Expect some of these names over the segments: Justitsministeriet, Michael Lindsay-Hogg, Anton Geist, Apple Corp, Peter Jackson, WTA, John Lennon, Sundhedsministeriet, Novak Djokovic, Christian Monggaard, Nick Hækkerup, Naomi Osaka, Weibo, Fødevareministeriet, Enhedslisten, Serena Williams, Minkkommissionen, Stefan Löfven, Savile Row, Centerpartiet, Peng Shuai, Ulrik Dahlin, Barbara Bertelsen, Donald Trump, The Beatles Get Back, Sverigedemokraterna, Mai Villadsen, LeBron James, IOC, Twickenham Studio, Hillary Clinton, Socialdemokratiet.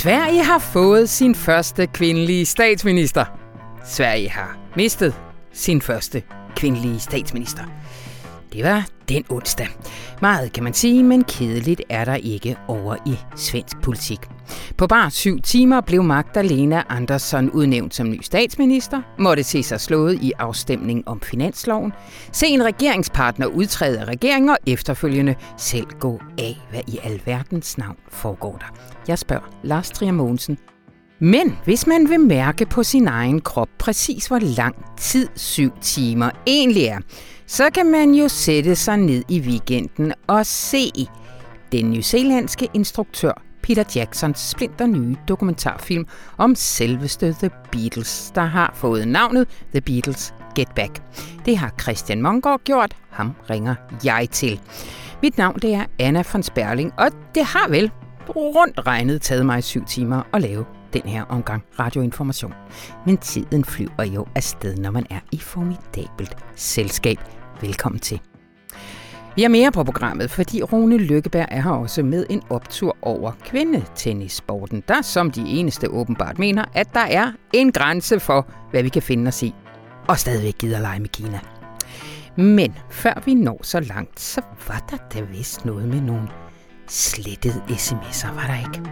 Sverige har fået sin første kvindelige statsminister. Sverige har mistet sin første kvindelige statsminister. Det var den onsdag. Meget kan man sige, men kedeligt er der ikke over i svensk politik. På bare 7 timer blev Magdalena Andersson udnævnt som ny statsminister, måtte se sig slået i afstemning om finansloven, se en regeringspartner udtræde af regeringen og efterfølgende selv gå af, hvad i alverdens navn foregår der. Jeg spørger Lars Trier Mogensen. Men hvis man vil mærke på sin egen krop præcis hvor lang tid 7 timer egentlig er, så kan man jo sætte sig ned i weekenden og se den newzealandske instruktør Peter Jacksons splinter nye dokumentarfilm om selveste The Beatles, der har fået navnet The Beatles Get Back. Det har Christian Monggaard gjort. Ham ringer jeg til. Mit navn det er Anna von Sperling, og det har vel rundt regnet taget mig 7 timer at lave den her omgang radioinformation. Men tiden flyver jo afsted, når man er i formidabelt selskab. Velkommen til. Vi er mere på programmet, fordi Rune Lykkeberg er her også med en optur over kvindetennissporten, der som de eneste åbenbart mener, at der er en grænse for, hvad vi kan finde os i, og stadigvæk gider lege med Kina. Men før vi når så langt, så var der da vist noget med nogle slettede sms'er, var der ikke?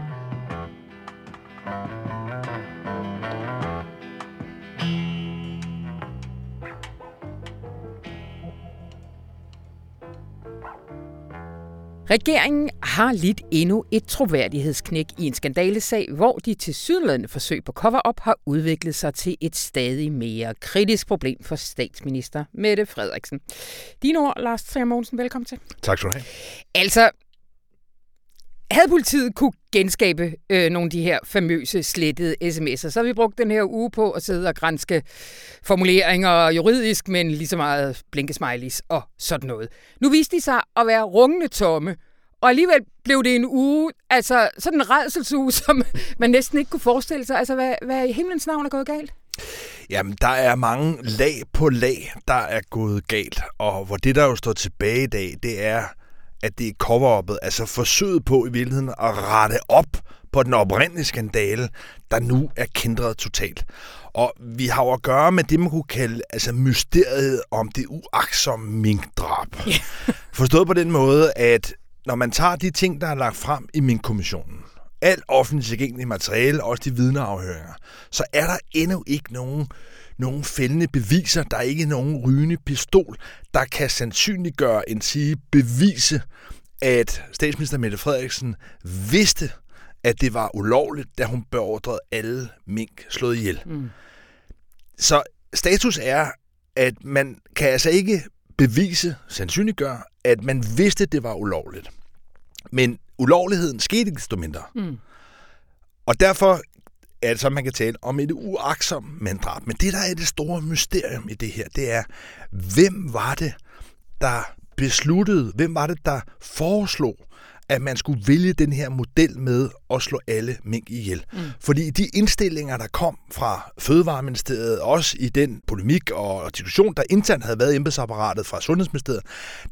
Regeringen har lidt endnu et troværdighedsknæk i en skandalesag, hvor de tilsyneladende forsøg på cover-up har udviklet sig til et stadig mere kritisk problem for statsminister Mette Frederiksen. Dine ord, Lars Trier Mogensen, velkommen til. Tak skal du have. Altså, havde politiet kunne genskabe nogle af de her famøse slettede sms'er, så har vi brugt den her uge på at sidde og granske formuleringer juridisk, men lige så meget blinkesmileys og sådan noget. Nu viste de sig at være rungende tomme, og alligevel blev det en uge, altså sådan en rædselsuge, som man næsten ikke kunne forestille sig. Altså, hvad i himlens navn er gået galt? Jamen, der er mange lag på lag, der er gået galt, og hvor det, der jo står tilbage i dag, det er at det er cover-uppet, altså forsøget på i virkeligheden at rette op på den oprindelige skandale, der nu er kændret totalt. Og vi har jo at gøre med det, man kunne kalde altså mysteriet om det uagtsomme minkdrab. Yeah. Forstået på den måde, at når man tager de ting, der er lagt frem i minkkommissionen, alt offentligt tilgængeligt materiale, også de vidneafhøringer, så er der endnu ikke nogen fældende beviser, der er ikke nogen rygende pistol, der kan sandsynliggøre bevise, at statsminister Mette Frederiksen vidste, at det var ulovligt, da hun beordrede alle mink slået ihjel. Mm. Så status er, at man kan altså ikke sandsynliggøre, at man vidste, at det var ulovligt. Men ulovligheden skete desto mindre. Mm. Og derfor er det så, man kan tale om et uagtsomt manddrab. Men det, der er det store mysterium i det her, det er, hvem var det, der besluttede, hvem var det, der foreslog, at man skulle vælge den her model med at slå alle mink ihjel. Mm. Fordi de indstillinger, der kom fra Fødevareministeriet, også i den polemik og diskussion, der internt havde været i embedsapparatet fra Sundhedsministeriet,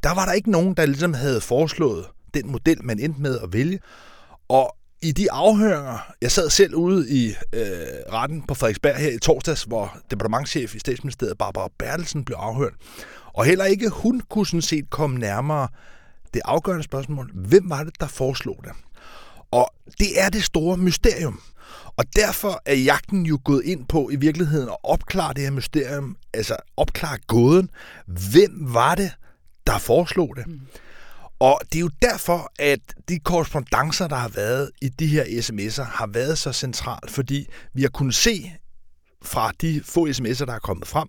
der var der ikke nogen, der ligesom havde foreslået den model, man endte med at vælge. Og i de afhøringer, jeg sad selv ude i retten på Frederiksberg her i torsdags, hvor departementschef i Statsministeriet Barbara Bertelsen blev afhørt, og heller ikke hun kunne sådan set komme nærmere det afgørende spørgsmål, hvem var det, der foreslog det? Og det er det store mysterium. Og derfor er jagten jo gået ind på i virkeligheden at opklare det her mysterium, altså opklare gåden. Hvem var det, der foreslog det? Mm. Og det er jo derfor, at de korrespondancer, der har været i de her sms'er, har været så centralt, fordi vi har kunnet se fra de få sms'er, der er kommet frem,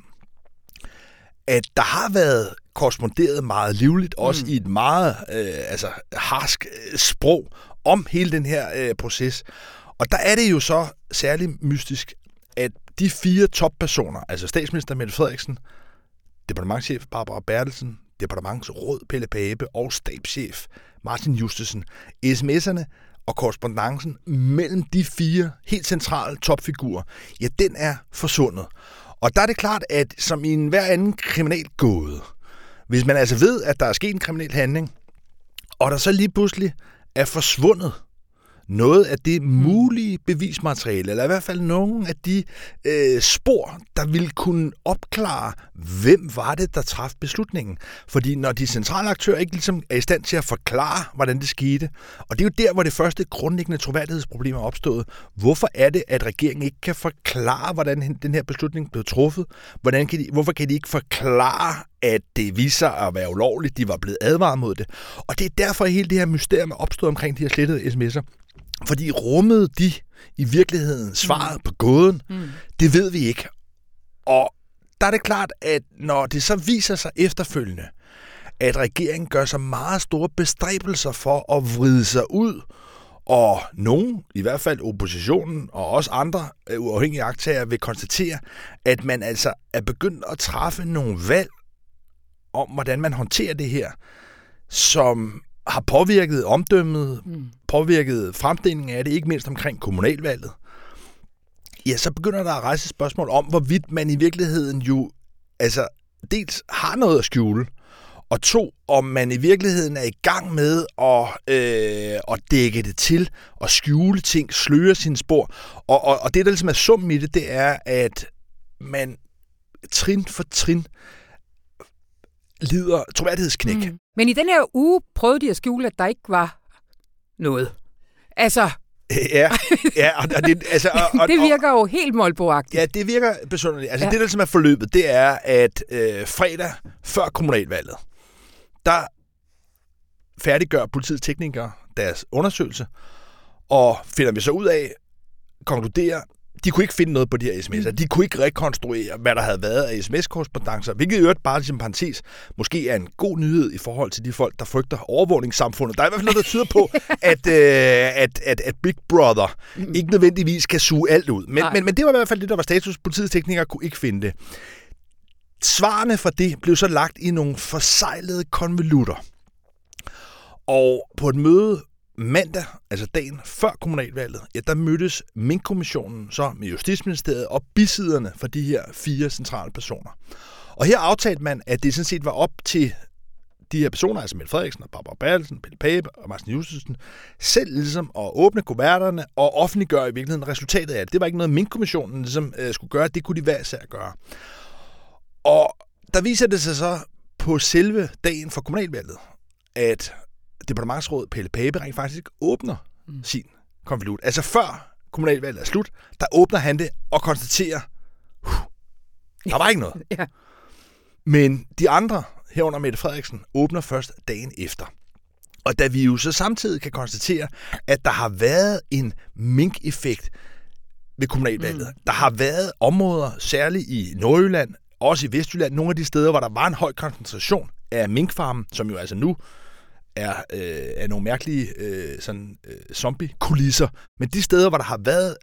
at der har været korresponderet meget livligt, også i et meget harsk sprog om hele den her proces. Og der er det jo så særligt mystisk, at de 4 toppersoner, altså statsminister Mette Frederiksen, departementschef Barbara Bertelsen, departementsråd Pelle Pape og stabschef Martin Justesen. SMS'erne og korrespondancen mellem de 4 helt centrale topfigurer, ja, den er forsvundet. Og der er det klart, at som i enhver anden kriminalgåde, hvis man altså ved, at der er sket en kriminel handling, og der så lige pludselig er forsvundet noget af det mulige bevismateriale, eller i hvert fald nogle af de spor, der ville kunne opklare, hvem var det, der traf beslutningen. Fordi når de centrale aktører ikke ligesom er i stand til at forklare, hvordan det skete, og det er jo der, hvor det første grundlæggende troværdighedsproblem er opstået. Hvorfor er det, at regeringen ikke kan forklare, hvordan den her beslutning blev truffet? Hvorfor kan de ikke forklare, at det viste sig at være ulovligt, de var blevet advaret mod det? Og det er derfor, at hele det her mysterium er opstået omkring de her slettede sms'er. Fordi rummede de i virkeligheden svaret på gåden? Det ved vi ikke. Og der er det klart, at når det så viser sig efterfølgende, at regeringen gør sig meget store bestræbelser for at vride sig ud, og nogen, i hvert fald oppositionen og også andre uafhængige aktører, vil konstatere, at man altså er begyndt at træffe nogle valg om, hvordan man håndterer det her, som har påvirket omdømmet, påvirket fremstillingen af det, ikke mindst omkring kommunalvalget, ja, så begynder der at rejse spørgsmål om, hvorvidt man i virkeligheden jo altså dels har noget at skjule, og to, om man i virkeligheden er i gang med at dække det til, og skjule ting, sløre sine spor. Og det, der ligesom er summen i det, det er, at man trin for trin lider troværdighedsknæk. Men i den her uge prøvede de at skjule, at der ikke var noget. Altså... Ja, og det, altså, og det virker jo helt målbogagtigt. Ja, det virker besynderligt. Altså det, der ligesom er forløbet, det er, at fredag før kommunalvalget, der færdiggør politiets teknikere deres undersøgelse, og finder vi så ud af, konkluderer, de kunne ikke finde noget på de her sms'er. De kunne ikke rekonstruere, hvad der havde været af sms-korrespondancer, hvilket i øvrigt bare som parentes måske er en god nyhed i forhold til de folk, der frygter overvågningssamfundet. Der er i hvert fald noget, der tyder på, at Big Brother ikke nødvendigvis kan suge alt ud. Men det var i hvert fald det, der var status. Politiets teknikere kunne ikke finde det. Svarene fra det blev så lagt i nogle forseglede konvolutter. Og på et møde mandag, altså dagen før kommunalvalget, ja, der mødtes Minkkommissionen så med Justitsministeriet og bisidderne for de her 4 centrale personer. Og her aftalte man, at det sådan set var op til de her personer, altså Mette Frederiksen og Barbara Bertelsen, Pelle Pape og Martin Justesen, selv ligesom at åbne kuverterne og offentliggøre i virkeligheden resultatet af det. Det var ikke noget, Minkkommissionen ligesom skulle gøre, det kunne de hver især gøre. Og der viser det sig så på selve dagen for kommunalvalget, at departementsråd Pelle Pape rent faktisk åbner sin konvolut. Altså før kommunalvalget er slut, der åbner han det og konstaterer, der var ikke noget. Ja. Men de andre, herunder Mette Frederiksen, åbner først dagen efter. Og da vi jo så samtidig kan konstatere, at der har været en mink-effekt ved kommunalvalget. Der har været områder, særligt i Nordjylland, også i Vestjylland, nogle af de steder, hvor der var en høj koncentration af minkfarmen, som jo altså nu er nogle mærkelige zombie-kulisser. Men de steder, hvor der har været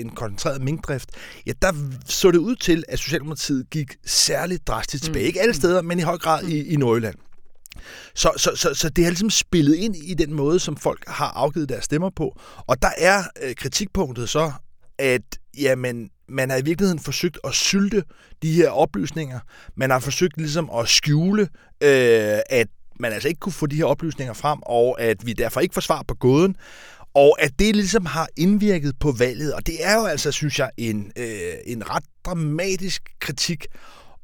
en koncentreret minkdrift, ja, der så det ud til, at Socialdemokratiet gik særligt drastisk tilbage. Ikke alle steder, men i høj grad i Nordjylland. Så det har ligesom spillet ind i den måde, som folk har afgivet deres stemmer på. Og der er kritikpunktet så, at jamen, man har i virkeligheden forsøgt at sylte de her oplysninger. Man har forsøgt ligesom at skjule, at man altså ikke kunne få de her oplysninger frem, og at vi derfor ikke får svar på gåden, og at det ligesom har indvirket på valget. Og det er jo altså, synes jeg, en ret dramatisk kritik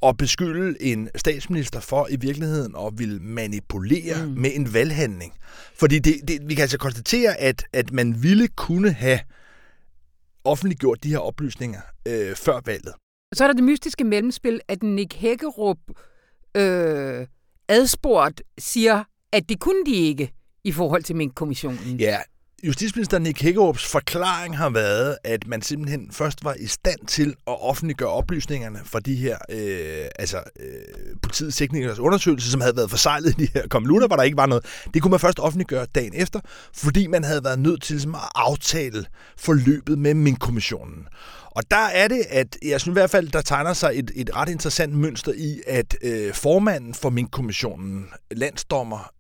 at beskylde en statsminister for i virkeligheden at ville manipulere med en valghandling. Fordi vi kan altså konstatere, at man ville kunne have offentliggjort de her oplysninger før valget. Så er der det mystiske mellemspil, at Nick Hækkerup adspurgt siger, at det kunne de ikke i forhold til Mink-kommissionen. Ja, justitsminister Nick Hækkerups forklaring har været, at man simpelthen først var i stand til at offentliggøre oplysningerne fra de her politiets teknikers undersøgelse, som havde været forsejlet i de her konvolutter, hvor der ikke var noget. Det kunne man først offentliggøre dagen efter, fordi man havde været nødt til at aftale forløbet med Mink-kommissionen. Og der er det, at jeg synes i hvert fald, der tegner sig et ret interessant mønster i, at formanden for Minkkommissionen, landsdommer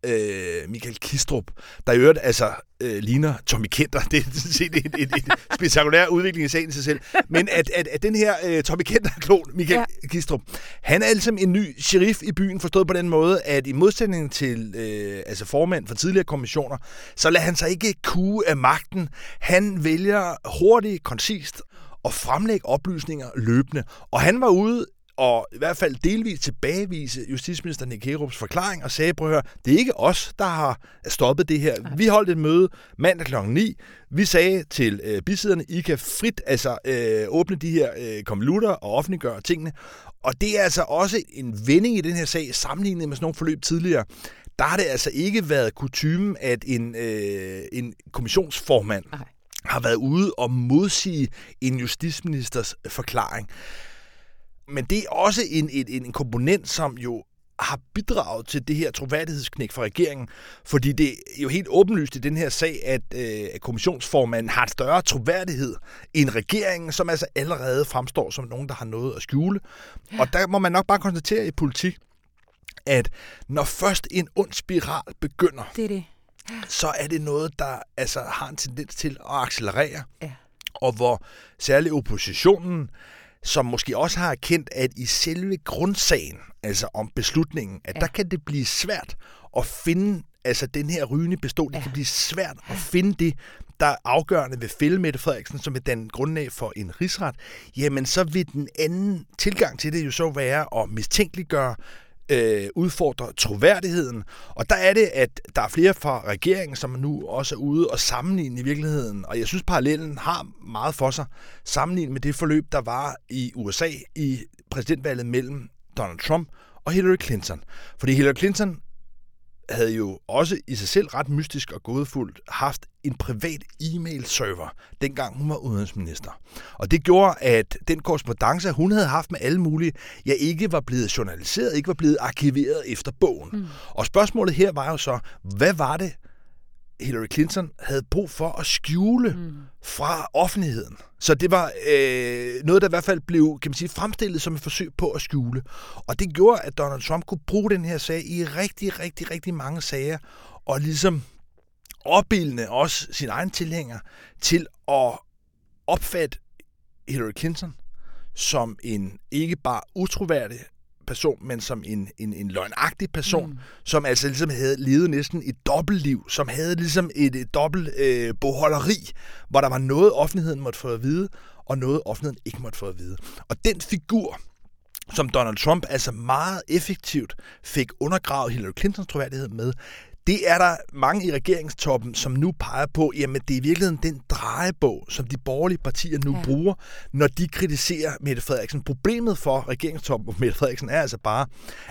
Michael Kistrup, der i øvrigt altså ligner Tommy Kenter. Det er sådan et spektakulær udvikling i sagen sig selv. Men at den her Tommy Kenter-klon, Michael Kistrup, han er altså en ny sheriff i byen, forstået på den måde, at i modsætning til altså formand for tidligere kommissioner, så lader han sig ikke kue af magten. Han vælger hurtigt, koncist og fremlægge oplysninger løbende. Og han var ude og i hvert fald delvis tilbagevise justitsminister Nick Hækkerups forklaring og sagde, prøv at høre, det er ikke os, der har stoppet det her. Vi holdt et møde mandag kl. 9. Vi sagde til bisidderne, I kan frit åbne de her konvolutter og offentliggøre tingene. Og det er altså også en vending i den her sag, sammenlignet med sådan nogle forløb tidligere. Der har det altså ikke været kutymen, at en kommissionsformand har været ude og modsige en justitsministers forklaring. Men det er også en komponent, som jo har bidraget til det her troværdighedsknæk fra regeringen, fordi det er jo helt åbenlyst i den her sag, at kommissionsformanden har en større troværdighed end regeringen, som altså allerede fremstår som nogen, der har noget at skjule. Og der må man nok bare konstatere i politik, at når først en ond spiral begynder, så er det noget, der altså har en tendens til at accelerere. Ja. Og hvor særligt oppositionen, som måske også har erkendt, at i selve grundsagen, altså om beslutningen, at der kan det blive svært at finde, altså den her rygende bestå, det kan blive svært at finde det, der er afgørende ved fælde Mette Frederiksen, som vil danne grundlag for en rigsret, jamen så vil den anden tilgang til det jo så være at mistænkeliggøre, udfordrer troværdigheden. Og der er det, at der er flere fra regeringen, som nu også er ude og sammenligne i virkeligheden. Og jeg synes, parallellen har meget for sig sammenlignet med det forløb, der var i USA i præsidentvalget mellem Donald Trump og Hillary Clinton. Fordi Hillary Clinton havde jo også i sig selv ret mystisk og gådefuldt haft en privat e-mail-server, dengang hun var udenrigsminister. Og det gjorde, at den korrespondance, hun havde haft med alle mulige, ikke var blevet journaliseret, ikke var blevet arkiveret efter bogen. Og spørgsmålet her var jo så, hvad var det, Hillary Clinton havde brug for at skjule fra offentligheden? Så det var noget, der i hvert fald blev, kan man sige, fremstillet som et forsøg på at skjule. Og det gjorde, at Donald Trump kunne bruge den her sag i rigtig mange sager, og ligesom opbildende også sin egen tilhænger til at opfatte Hillary Clinton som en ikke bare utroværdig person, men som en løgnagtig person, som altså ligesom havde levet næsten et dobbeltliv, som havde ligesom et dobbelt boholderi, hvor der var noget, offentligheden måtte få at vide, og noget, offentligheden ikke måtte få at vide. Og den figur, som Donald Trump altså meget effektivt fik undergravet Hillary Clintons troværdighed med, det er der mange i regeringstoppen, som nu peger på, jamen det er i virkeligheden den drejebog, som de borgerlige partier nu bruger, når de kritiserer Mette Frederiksen. Problemet for regeringstoppen og Mette Frederiksen er altså bare,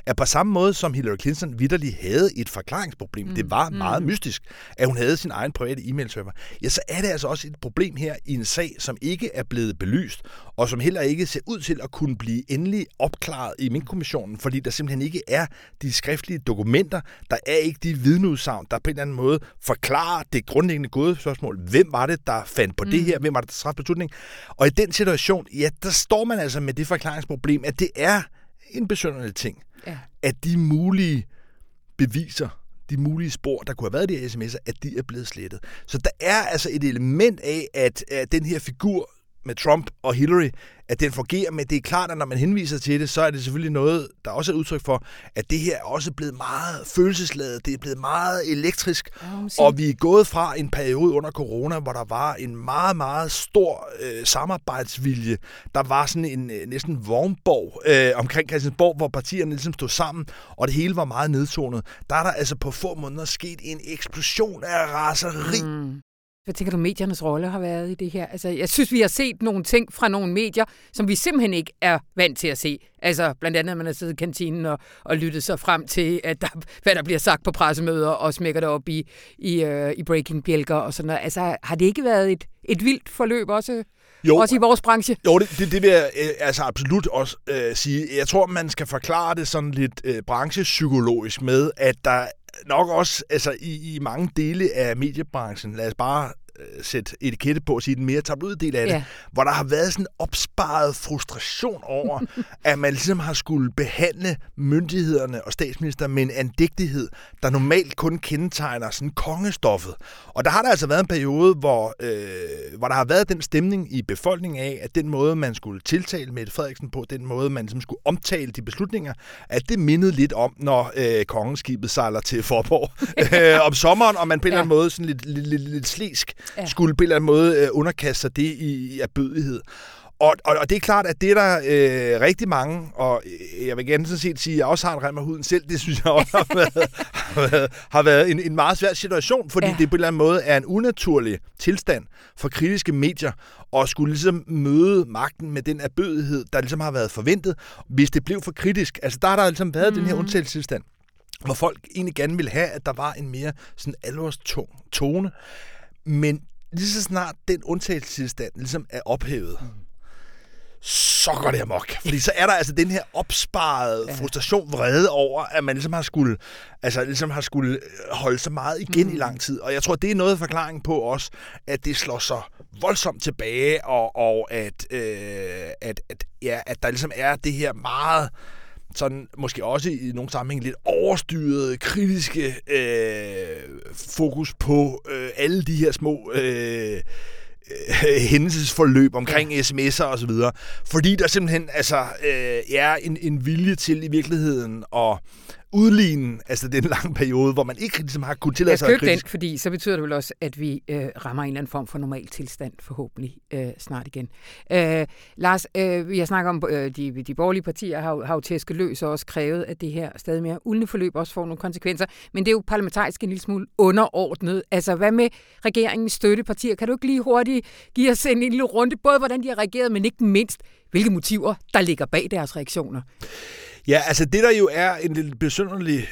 at på samme måde som Hillary Clinton vitterlig havde et forklaringsproblem, det var meget mystisk, at hun havde sin egen private e-mail-server, så er det altså også et problem her i en sag, som ikke er blevet belyst, og som heller ikke ser ud til at kunne blive endelig opklaret i Minkkommissionen, fordi der simpelthen ikke er de skriftlige dokumenter, der er ikke de vidner, der på en eller anden måde forklarer det grundlæggende gode spørgsmål. Hvem var det, der fandt på det her? Hvem var det, der traf beslutningen? Og i den situation, der står man altså med det forklaringsproblem, at det er en besynderlig ting, at de mulige beviser, de mulige spor, der kunne have været i de her sms'er, at de er blevet slettet. Så der er altså et element af, at den her figur med Trump og Hillary, at den fungerer, men det er klart, at når man henviser til det, så er det selvfølgelig noget, der også er et udtryk for, at det her er også blevet meget følelsesladet, det er blevet meget elektrisk, og vi er gået fra en periode under corona, hvor der var en meget, meget stor samarbejdsvilje. Der var sådan en næsten vormborg omkring Christiansborg, hvor partierne ligesom stod sammen, og det hele var meget nedtonet. Der er der altså på få måneder sket en eksplosion af raseri. Hvad tænker du, mediernes rolle har været i det her? Altså, jeg synes, vi har set nogle ting fra nogle medier, som vi simpelthen ikke er vant til at se. Altså, blandt andet, at man har siddet i kantinen og lyttet sig frem til, at hvad der bliver sagt på pressemøder, og smækker det op i breaking-bjælker og sådan noget. Altså, har det ikke været et vildt forløb også? Jo, også i vores branche? Jo, det vil jeg altså absolut også sige. Jeg tror, man skal forklare det sådan lidt branchepsykologisk med, at der nok også altså i mange dele af mediebranchen, lad os bare sætte etikette på og sige den mere tabloide del af det, hvor der har været sådan en opsparet frustration over, at man ligesom har skulle behandle myndighederne og statsminister med en andægtighed, der normalt kun kendetegner sådan kongestoffet. Og der har der altså været en periode, hvor der har været den stemning i befolkningen af, at den måde, man skulle tiltale Mette Frederiksen på, den måde, man ligesom skulle omtale de beslutninger, at det mindede lidt om, når kongeskibet sejler til Forborg om sommeren, og man på en eller anden måde sådan lidt slisk skulle på en eller anden måde underkaste sig det i ærbødighed. Og det er klart, at det er der rigtig mange, og jeg vil gerne sådan set sige, at jeg også har en rem af huden selv, det synes jeg også har været en meget svær situation, fordi det på en eller anden måde er en unaturlig tilstand for kritiske medier, og skulle ligesom møde magten med den ærbødighed, der ligesom har været forventet, hvis det blev for kritisk. Altså der har der ligesom været den her undtagelsestilstand, hvor folk egentlig gerne ville have, at der var en mere sådan alvorstung tone. Men lige så snart den undtagelsestilstand ligesom er ophævet, så går det amok. Fordi så er der altså den her opsparede frustration, vrede over, at man ligesom har skulle holde så meget igen i lang tid. Og jeg tror, det er noget af forklaringen på også, at det slår så voldsomt tilbage, og at der ligesom er det her meget... sådan måske også i nogle sammenhæng lidt overstyret, kritiske fokus på alle de her små hændelsesforløb omkring sms'er og så videre. Fordi der simpelthen er en vilje til i virkeligheden at udligne den lange periode, hvor man ikke ligesom har kunnet tillade sig at kritisk. Fordi så betyder det vel også, at vi rammer en eller anden form for normal tilstand forhåbentlig snart igen. Lars, jeg snakker om de borgerlige partier har jo tæsket løs og også krævet, at det her stadig mere uldne forløb også får nogle konsekvenser. Men det er jo parlamentarisk en lille smule underordnet. Altså hvad med regeringens støttepartier? Kan du ikke lige hurtigt give os en lille runde, både hvordan de har reageret, men ikke mindst, hvilke motiver der ligger bag deres reaktioner? Ja, altså det, der jo er en lidt besynderlig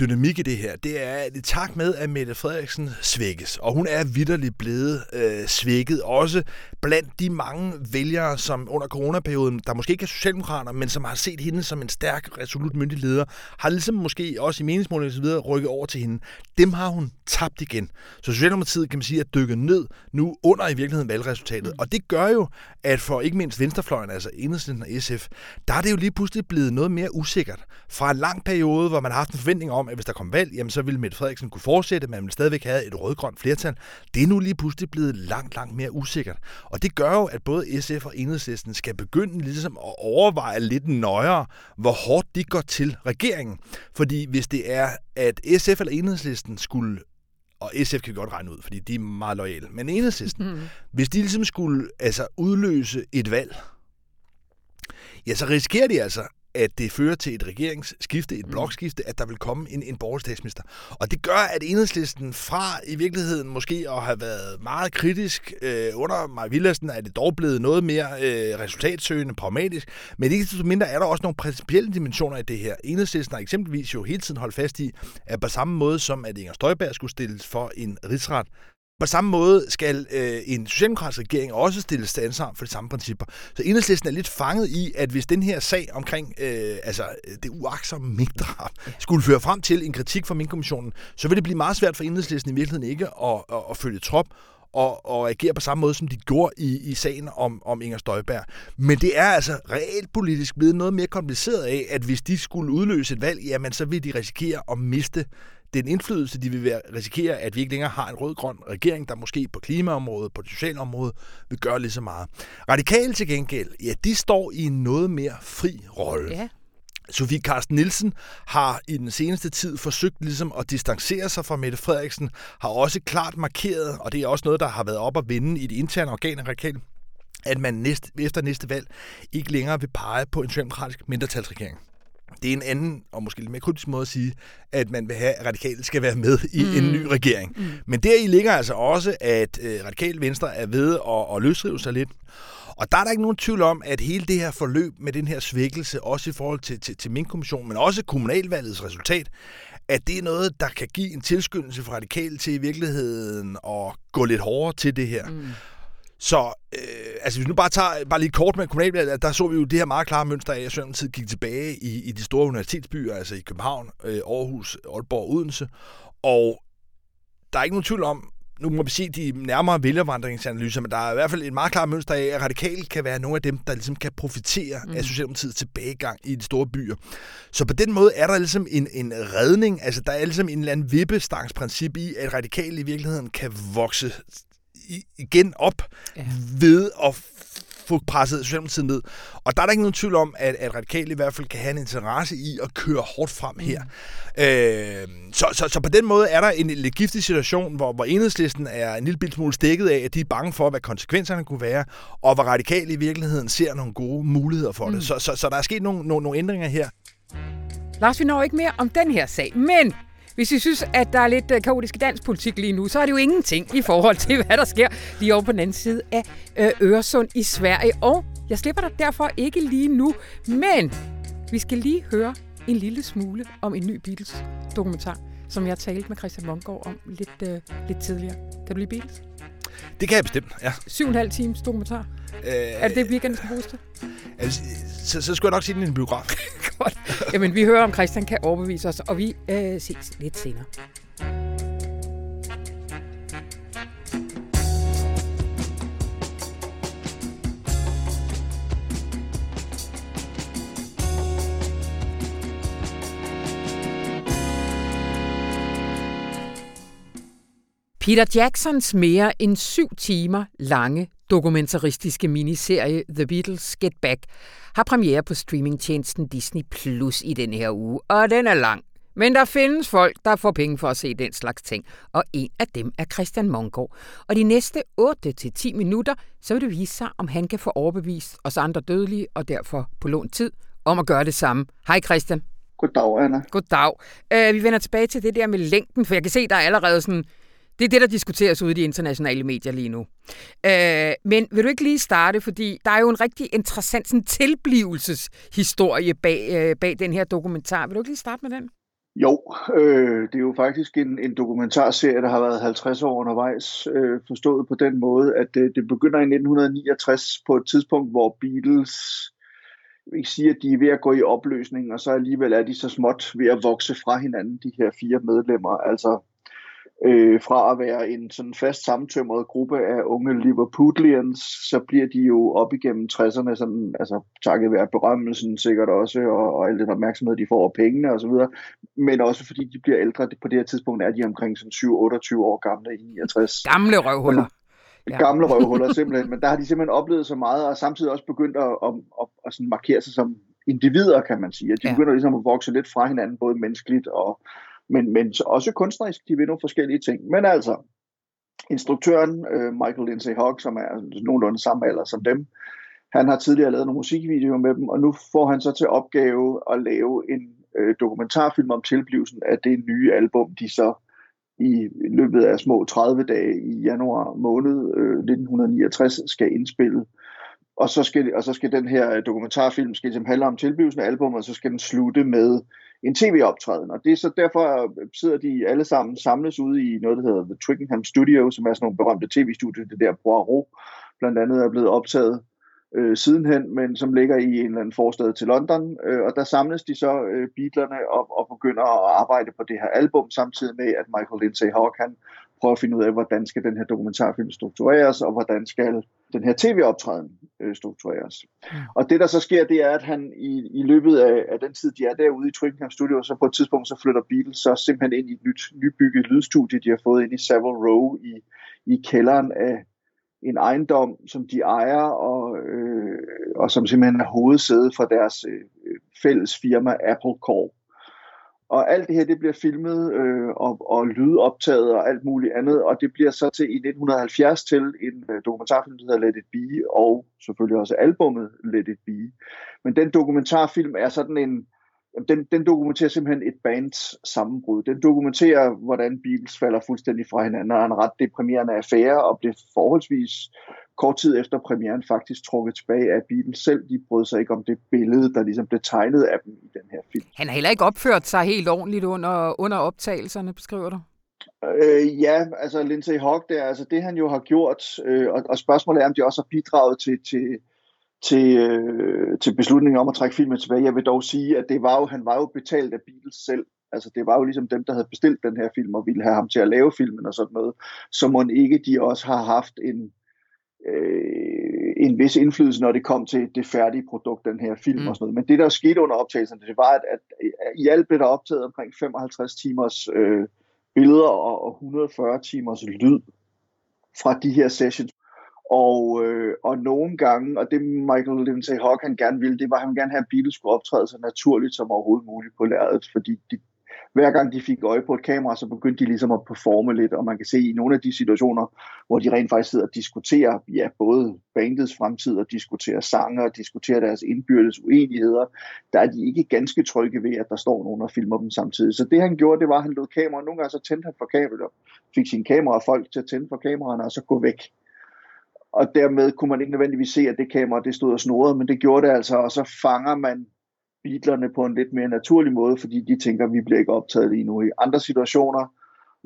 dynamik i det her, det er, at i takt med, at Mette Frederiksen svækkes, og hun er vitterligt blevet svækket, også blandt de mange vælgere, som under coronaperioden, der måske ikke er socialdemokrater, men som har set hende som en stærk, resolut myndig leder, har ligesom måske også i meningsmålinger og så videre rykket over til hende. Dem har hun tabt igen. Så Socialdemokratiet, kan man sige, er dykket ned nu under i virkeligheden valgresultatet. Og det gør jo, at for ikke mindst venstrefløjen, altså Enhedslisten og SF, der er det jo lige pludselig blevet noget mere usikkert. Fra en lang periode, hvor man har haft en forventning om, at hvis der kom valg, jamen så ville Mette Frederiksen kunne fortsætte, man ville stadigvæk have et rød-grønt flertal. Det er nu lige pludselig blevet langt, langt mere usikkert. Og det gør jo, at både SF og Enhedslisten skal begynde ligesom at overveje lidt nøjere, hvor hårdt de går til regeringen. Fordi hvis det er, at SF eller Enhedslisten skulle, og SF kan vi godt regne ud, fordi de er meget loyale, men Enhedslisten, hvis de ligesom skulle udløse et valg, ja, så risikerer de altså, at det fører til et regeringsskifte, et blokskifte, at der vil komme en borgerlig statsminister. Og det gør, at Enhedslisten fra i virkeligheden måske at have været meget kritisk under Mai Villadsen, er det dog blevet noget mere resultatsøgende, pragmatisk. Men ikke så mindre er der også nogle principielle dimensioner i det her. Enhedslisten har eksempelvis jo hele tiden holdt fast i, at på samme måde som at Inger Støjberg skulle stilles for en rigsret, på samme måde skal en socialdemokratisk regering også stilles til ansvar for de samme principper. Så Enhedslisten er lidt fanget i, at hvis den her sag omkring det uagtsomme minkdrab skulle føre frem til en kritik fra Minkkommissionen, så vil det blive meget svært for Enhedslisten i virkeligheden ikke at følge trop og agere på samme måde, som de gjorde i sagen om Inger Støjberg. Men det er altså reelt politisk blevet noget mere kompliceret af, at hvis de skulle udløse et valg, jamen så vil de risikere at miste den indflydelse, de vil risikere, at vi ikke længere har en rød-grøn regering, der måske på klimaområdet, på det sociale område, vil gøre lige så meget. Radikale til gengæld, ja, de står i en noget mere fri rolle. Ja. Sofie Carsten Nielsen har i den seneste tid forsøgt ligesom at distancere sig fra Mette Frederiksen, har også klart markeret, og det er også noget, der har været op at vinde i de interne organer af Radikale, at man efter næste valg ikke længere vil pege på en socialdemokratisk mindretalsregering. Det er en anden, og måske lidt mere kryptisk måde at sige, at man vil have, at Radikale skal være med i en ny regering. Men deri ligger altså også, at Radikale Venstre er ved at løsrive sig lidt. Og der er der ikke nogen tvivl om, at hele det her forløb med den her svækkelse, også i forhold til Minkkommissionen, men også kommunalvalgets resultat, at det er noget, der kan give en tilskyndelse for Radikale til i virkeligheden at gå lidt hårdere til det her. Så hvis vi nu bare lige kort med kommunalvalget, der så vi jo det her meget klare mønster af, at Socialdemokratiet gik tilbage i de store universitetsbyer, altså i København, Aarhus, Aalborg og Odense. Og der er ikke nogen tvivl om, nu må vi se de nærmere vælgervandringsanalyser, men der er i hvert fald et meget klart mønster af, at radikale kan være nogle af dem, der ligesom kan profitere af Socialdemokratiets tilbagegang i de store byer. Så på den måde er der ligesom en redning, altså der er ligesom en eller anden vippestangsprincip i, at radikale i virkeligheden kan vokse igen op ved at få presset Socialdemokratiet ned. Og der er der ikke nogen tvivl om, at radikale i hvert fald kan have en interesse i at køre hårdt frem her. Så på den måde er der en lidt giftig situation, hvor Enhedslisten er en lille smule stikket af, at de er bange for, hvad konsekvenserne kunne være, og hvor radikale i virkeligheden ser nogle gode muligheder for det. Så der er sket nogle ændringer her. Lars, vi når ikke mere om den her sag, men hvis I synes, at der er lidt kaotisk dansk politik lige nu, så er det jo ingenting i forhold til, hvad der sker lige over på den anden side af Øresund i Sverige. Og jeg slipper dig derfor ikke lige nu, men vi skal lige høre en lille smule om en ny Beatles-dokumentar, som jeg talte med Christian Monggaard om lidt tidligere. Kan du lide Beatles? Det kan jeg bestemt, ja. 7,5 times dokumentar. Er det det, weekenden skal bruges til? Så skulle jeg nok sige, den er en biograf. Godt. Jamen, vi hører, om Christian kan overbevise os, og vi ses lidt senere. Peter Jacksons mere end 7 timer lange dokumentaristiske miniserie The Beatles Get Back har premiere på streamingtjenesten Disney Plus i den her uge, og den er lang. Men der findes folk, der får penge for at se den slags ting, og en af dem er Christian Monggaard. Og de næste 8-10 minutter, så vil det vise sig, om han kan få overbevist os andre dødelige, og derfor på lånt tid, om at gøre det samme. Hej Christian. Goddag, Anna. Goddag. Vi vender tilbage til det der med længden, for jeg kan se, der er allerede sådan... Det er det, der diskuteres ude i de internationale medier lige nu. Men vil du ikke lige starte, fordi der er jo en rigtig interessant sådan, tilblivelseshistorie bag den her dokumentar. Vil du ikke lige starte med den? Jo, det er jo faktisk en dokumentarserie, der har været 50 år undervejs, forstået på den måde, at det begynder i 1969 på et tidspunkt, hvor Beatles... Jeg siger, at de er ved at gå i opløsning, og så alligevel er de så småt ved at vokse fra hinanden, de her 4 medlemmer, altså... fra at være en sådan fast sammentømret gruppe af unge Liverpudlians, så bliver de jo op igennem 60'erne, sådan, altså takket være berømmelsen sikkert også, og al den opmærksomhed, de får, og pengene og så videre, men også fordi de bliver ældre. På det her tidspunkt er de omkring 7-28 år gamle i 69. Gamle røvhuller. Ja. Gamle røvhuller, simpelthen. Men der har de simpelthen oplevet så meget, og samtidig også begyndt at sådan markere sig som individer, kan man sige. De begynder ligesom at vokse lidt fra hinanden, både menneskeligt og... Men også kunstnerisk, de vil nogle forskellige ting. Men altså, instruktøren Michael Lindsay-Hogg, som er nogenlunde samme alder som dem, han har tidligere lavet nogle musikvideoer med dem, og nu får han så til opgave at lave en dokumentarfilm om tilblivelsen af det nye album, de så i løbet af små 30 dage i januar måned 1969 skal indspille. Og så skal den her dokumentarfilm skal handle om tilblivelsen af albumet, og så skal den slutte med en tv-optræden, og det er så derfor sidder de alle sammen samles ude i noget, der hedder The Twickenham Studio, som er sådan nogle berømte tv-studier, det der Poirot blandt andet er blevet optaget sidenhen, men som ligger i en eller anden forstad til London, og der samles de så Beatlerne op og begynder at arbejde på det her album, samtidig med, at Michael Lindsay-Hogg kan prøve at finde ud af, hvordan skal den her dokumentarfilm struktureres, og hvordan skal den her tv-optræden struktureres. Og det, der så sker, det er, at han i løbet af den tid, de er derude i Twickenham Studio, så på et tidspunkt, så flytter Beatles så simpelthen ind i et nyt, nybygget lydstudie, de har fået ind i Savile Row i kælderen af en ejendom, som de ejer, og som simpelthen er hovedsæde for deres fælles firma Apple Corp. Og alt det her, det bliver filmet og lydoptaget og alt muligt andet, og det bliver så til i 1970 til en dokumentarfilm, der hedder Let It Be, og selvfølgelig også albummet Let It Be. Men den dokumentarfilm er sådan den dokumenterer simpelthen et bands sammenbrud. Den dokumenterer, hvordan Beatles falder fuldstændig fra hinanden, og en ret deprimerende affære, og blev forholdsvis kort tid efter premieren faktisk trukket tilbage af Beatles selv. De brød sig ikke om det billede, der ligesom blev tegnet af dem i den her film. Han har heller ikke opført sig helt ordentligt under optagelserne, beskriver du? Ja, altså Lindsay-Hogg, det han jo har gjort, og spørgsmålet er, om de også har bidraget til beslutningen om at trække filmen tilbage. Jeg vil dog sige, at han var jo betalt af Beatles selv. Altså det var jo ligesom dem, der havde bestilt den her film og ville have ham til at lave filmen og sådan noget. Så mon ikke de også har haft en vis indflydelse, når det kom til det færdige produkt, den her film og sådan noget. Men det, der skete under optagelserne, det var, at i alt blev der optaget omkring 55 timers billeder og 140 timers lyd fra de her sessions. Og nogle gange, og det Michael Lindsay-Hogg han gerne ville, det var, at han gerne have Beatles skulle optræde så naturligt som overhovedet muligt på lærredet, fordi hver gang de fik øje på et kamera, så begyndte de ligesom at performe lidt, og man kan se i nogle af de situationer, hvor de rent faktisk sidder og diskuterer, ja, både bandets fremtid og diskuterer sange og diskuterer deres indbyrdes uenigheder, der er de ikke ganske trygge ved, at der står nogen og filmer dem samtidig. Så det han gjorde, det var, at han lod kameraet, nogle gange så tændte han for kameraet, fik sine kamerafolk til at tænde for kameraerne og så gå væk. Og dermed kunne man ikke nødvendigvis se, at det kamera, det stod og snurrede, men det gjorde det altså, og så fanger man Beatlerne på en lidt mere naturlig måde, fordi de tænker, at vi bliver ikke optaget lige nu. I andre situationer,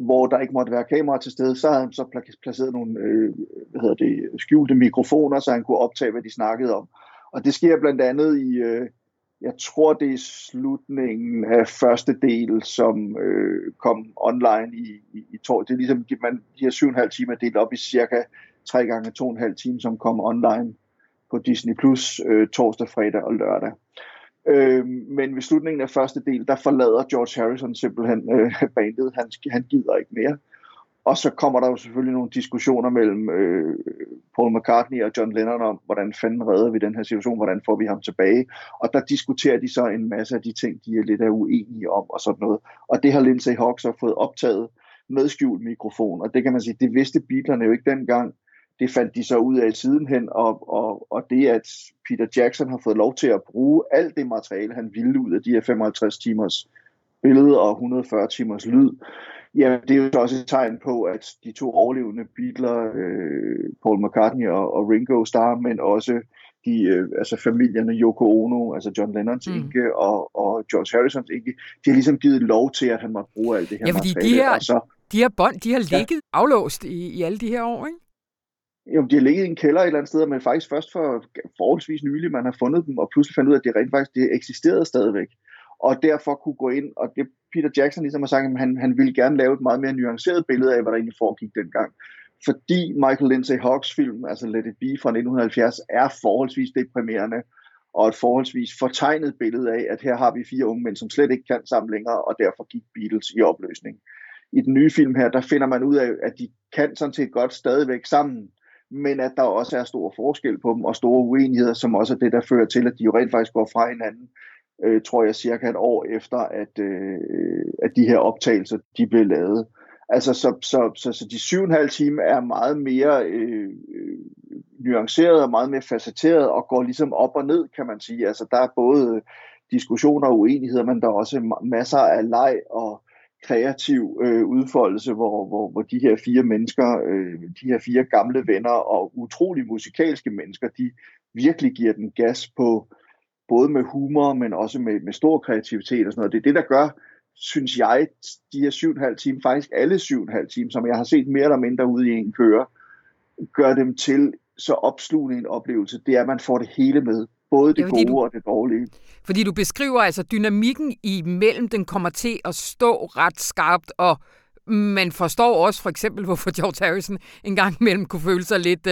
hvor der ikke måtte være kamera til stede, så havde han så placeret nogle skjulte mikrofoner, så han kunne optage, hvad de snakkede om. Og det sker blandt andet i, jeg tror det er slutningen af første del, som kom online i tår. Det er ligesom, de her 7,5 timer delt op i cirka 3 gange 2,5 timer, som kom online på Disney Plus torsdag, fredag og lørdag. Men ved slutningen af første del, der forlader George Harrison simpelthen bandet. Han gider ikke mere. Og så kommer der jo selvfølgelig nogle diskussioner mellem Paul McCartney og John Lennon om, hvordan fanden redder vi den her situation, hvordan får vi ham tilbage. Og der diskuterer de så en masse af de ting, de er lidt af uenige om og sådan noget. Og det har Lindsay-Hogg så fået optaget med skjult mikrofon. Og det kan man sige, det vidste Beatlerne jo ikke dengang. Det fandt de så ud af sidenhen, og det, at Peter Jackson har fået lov til at bruge alt det materiale, han ville ud af de her 55 timers billede og 140 timers lyd, ja, det er jo også et tegn på, at de to overlevende Beatler, Paul McCartney og Ringo Starr, men også de, familierne Yoko Ono, altså John Lennons enke og George Harrisons enke, de har ligesom givet lov til, at han måtte bruge alt det her materiale. Ja, fordi de her bånd, de har ligget aflåst i alle de her år, ikke? Jamen, de har ligget i en kælder et eller andet sted, men faktisk først for forholdsvis nylig, man har fundet dem, og pludselig fandt ud af, at det rent faktisk det eksisterede stadigvæk. Og derfor kunne gå ind, og det Peter Jackson ligesom har sagt, at han ville gerne lave et meget mere nuanceret billede af, hvad der egentlig foregik dengang. Fordi Michael Lindsay-Hoggs film, altså Let It Be fra 1970, er forholdsvis deprimerende, og et forholdsvis fortegnet billede af, at her har vi 4 unge mænd, som slet ikke kan sammen længere, og derfor gik Beatles i opløsning. I den nye film her, der finder man ud af, at de kan sådan set godt stadigvæk sammen, men at der også er stor forskel på dem, og store uenigheder, som også er det, der fører til, at de jo rent faktisk går fra hinanden, tror jeg, cirka et år efter, at de her optagelser, de blev lavet. Altså, så de 7,5 timer er meget mere nuanceret og meget mere facetteret, og går ligesom op og ned, kan man sige. Altså, der er både diskussioner og uenigheder, men der er også masser af leg og kreativ udfoldelse, hvor de her 4 mennesker, de her 4 gamle venner og utrolig musikalske mennesker, de virkelig giver den gas på, både med humor, men også med stor kreativitet og sådan noget. Det er det, der gør, synes jeg, de her 7,5 timer, faktisk alle 7,5 timer, som jeg har set mere eller mindre ude i en køre, gør dem til så opslugende en oplevelse. Det er, at man får det hele med. Både det gode og det dårlige. Fordi du beskriver altså dynamikken imellem, den kommer til at stå ret skarpt, og man forstår også for eksempel, hvorfor George Harrison en gang imellem kunne føle sig lidt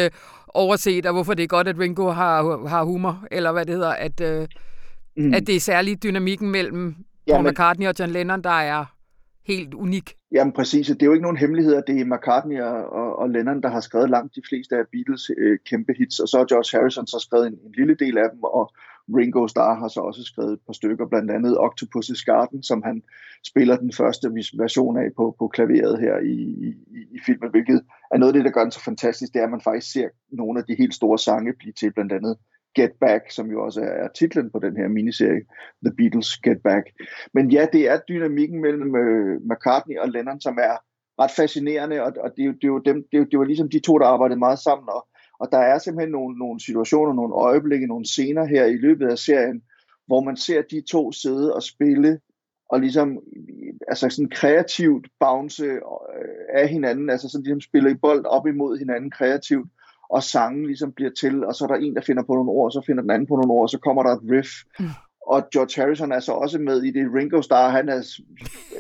overset, og hvorfor det er godt, at Ringo har humor, eller hvad det hedder, at det er særligt dynamikken mellem Paul McCartney og John Lennon, der er helt unik. Jamen præcis, det er jo ikke nogen hemmeligheder, det er McCartney og Lennon, der har skrevet langt de fleste af Beatles kæmpe hits, og så har George Harrison så skrevet en lille del af dem, og Ringo Starr har så også skrevet et par stykker, blandt andet Octopus's Garden, som han spiller den første version af på klaveret her i filmen, hvilket er noget af det, der gør den så fantastisk, det er, at man faktisk ser nogle af de helt store sange blive til, blandt andet Get Back, som jo også er titlen på den her miniserie, The Beatles Get Back. Men ja, det er dynamikken mellem McCartney og Lennon, som er ret fascinerende, og det var ligesom de to, der arbejdede meget sammen, og der er simpelthen nogle situationer, nogle øjeblikke, nogle scener her i løbet af serien, hvor man ser de to sidde og spille, og ligesom altså sådan kreativt bounce af hinanden, altså sådan ligesom spiller i bold op imod hinanden kreativt, og sangen ligesom bliver til, og så er der en, der finder på nogle ord, så finder den anden på nogle ord, så kommer der et riff, Og George Harrison er så også med i det. Ringo Starr, han er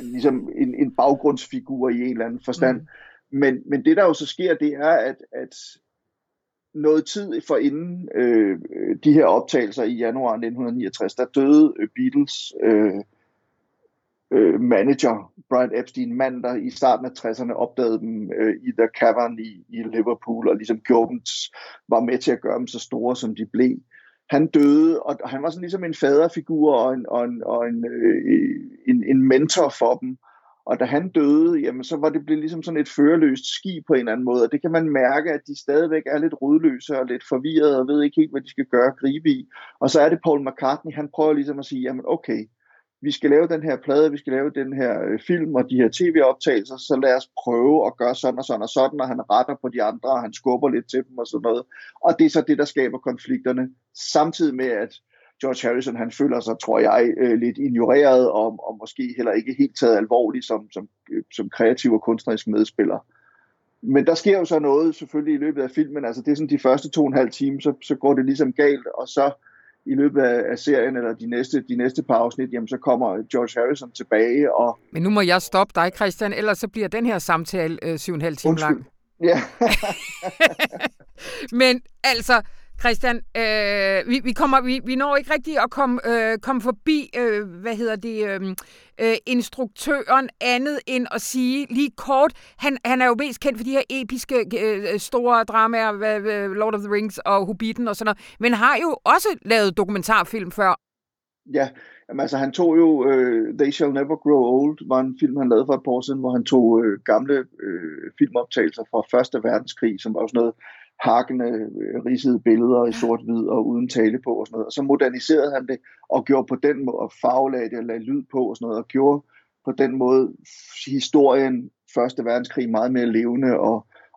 ligesom en baggrundsfigur i en eller anden forstand. Mm. Men det, der jo så sker, det er, at noget tid forinden de her optagelser i januar 1969, der døde Beatles manager Brian Epstein, mand, der i starten af 60'erne opdagede dem i The Cavern i Liverpool, og ligesom gjorde dem, var med til at gøre dem så store, som de blev. Han døde, og han var sådan ligesom en faderfigur og en mentor for dem. Og da han døde, jamen, så var det blevet ligesom sådan et førerløst skib på en eller anden måde. Og det kan man mærke, at de stadigvæk er lidt rodløse og lidt forvirrede og ved ikke helt, hvad de skal gøre og gribe i. Og så er det Paul McCartney, han prøver ligesom at sige, jamen okay, vi skal lave den her plade, vi skal lave den her film og de her tv-optagelser, så lad os prøve at gøre sådan og sådan og sådan, og han retter på de andre, og han skubber lidt til dem og sådan noget. Og det er så det, der skaber konflikterne, samtidig med, at George Harrison, han føler sig, tror jeg, lidt ignoreret og måske heller ikke helt taget alvorligt som kreativ og kunstnerisk medspiller. Men der sker jo så noget selvfølgelig i løbet af filmen, altså det er sådan de første 2,5 timer, så går det ligesom galt, og så i løbet af serien, eller de næste par afsnit, jamen så kommer George Harrison tilbage. Og men nu må jeg stoppe dig, Christian, ellers så bliver den her samtale 7,5 timer lang. Ja. Men altså, Christian, vi når ikke rigtigt at komme forbi, instruktøren, andet end at sige lige kort, han er jo mest kendt for de her episke, store dramaer, Lord of the Rings og Hobbiten og sådan noget, men har jo også lavet dokumentarfilm før. Ja, jamen, altså han tog jo They Shall Never Grow Old, var en film, han lavede for et par år siden, hvor han tog gamle filmoptagelser fra 1. verdenskrig, som var sådan noget, hakkende, ridsede billeder i sort-hvid og uden tale på og sådan noget. Og så moderniserede han det og gjorde på den måde, og farvelagde det og lagde lyd på og sådan noget, og gjorde på den måde historien 1. verdenskrig meget mere levende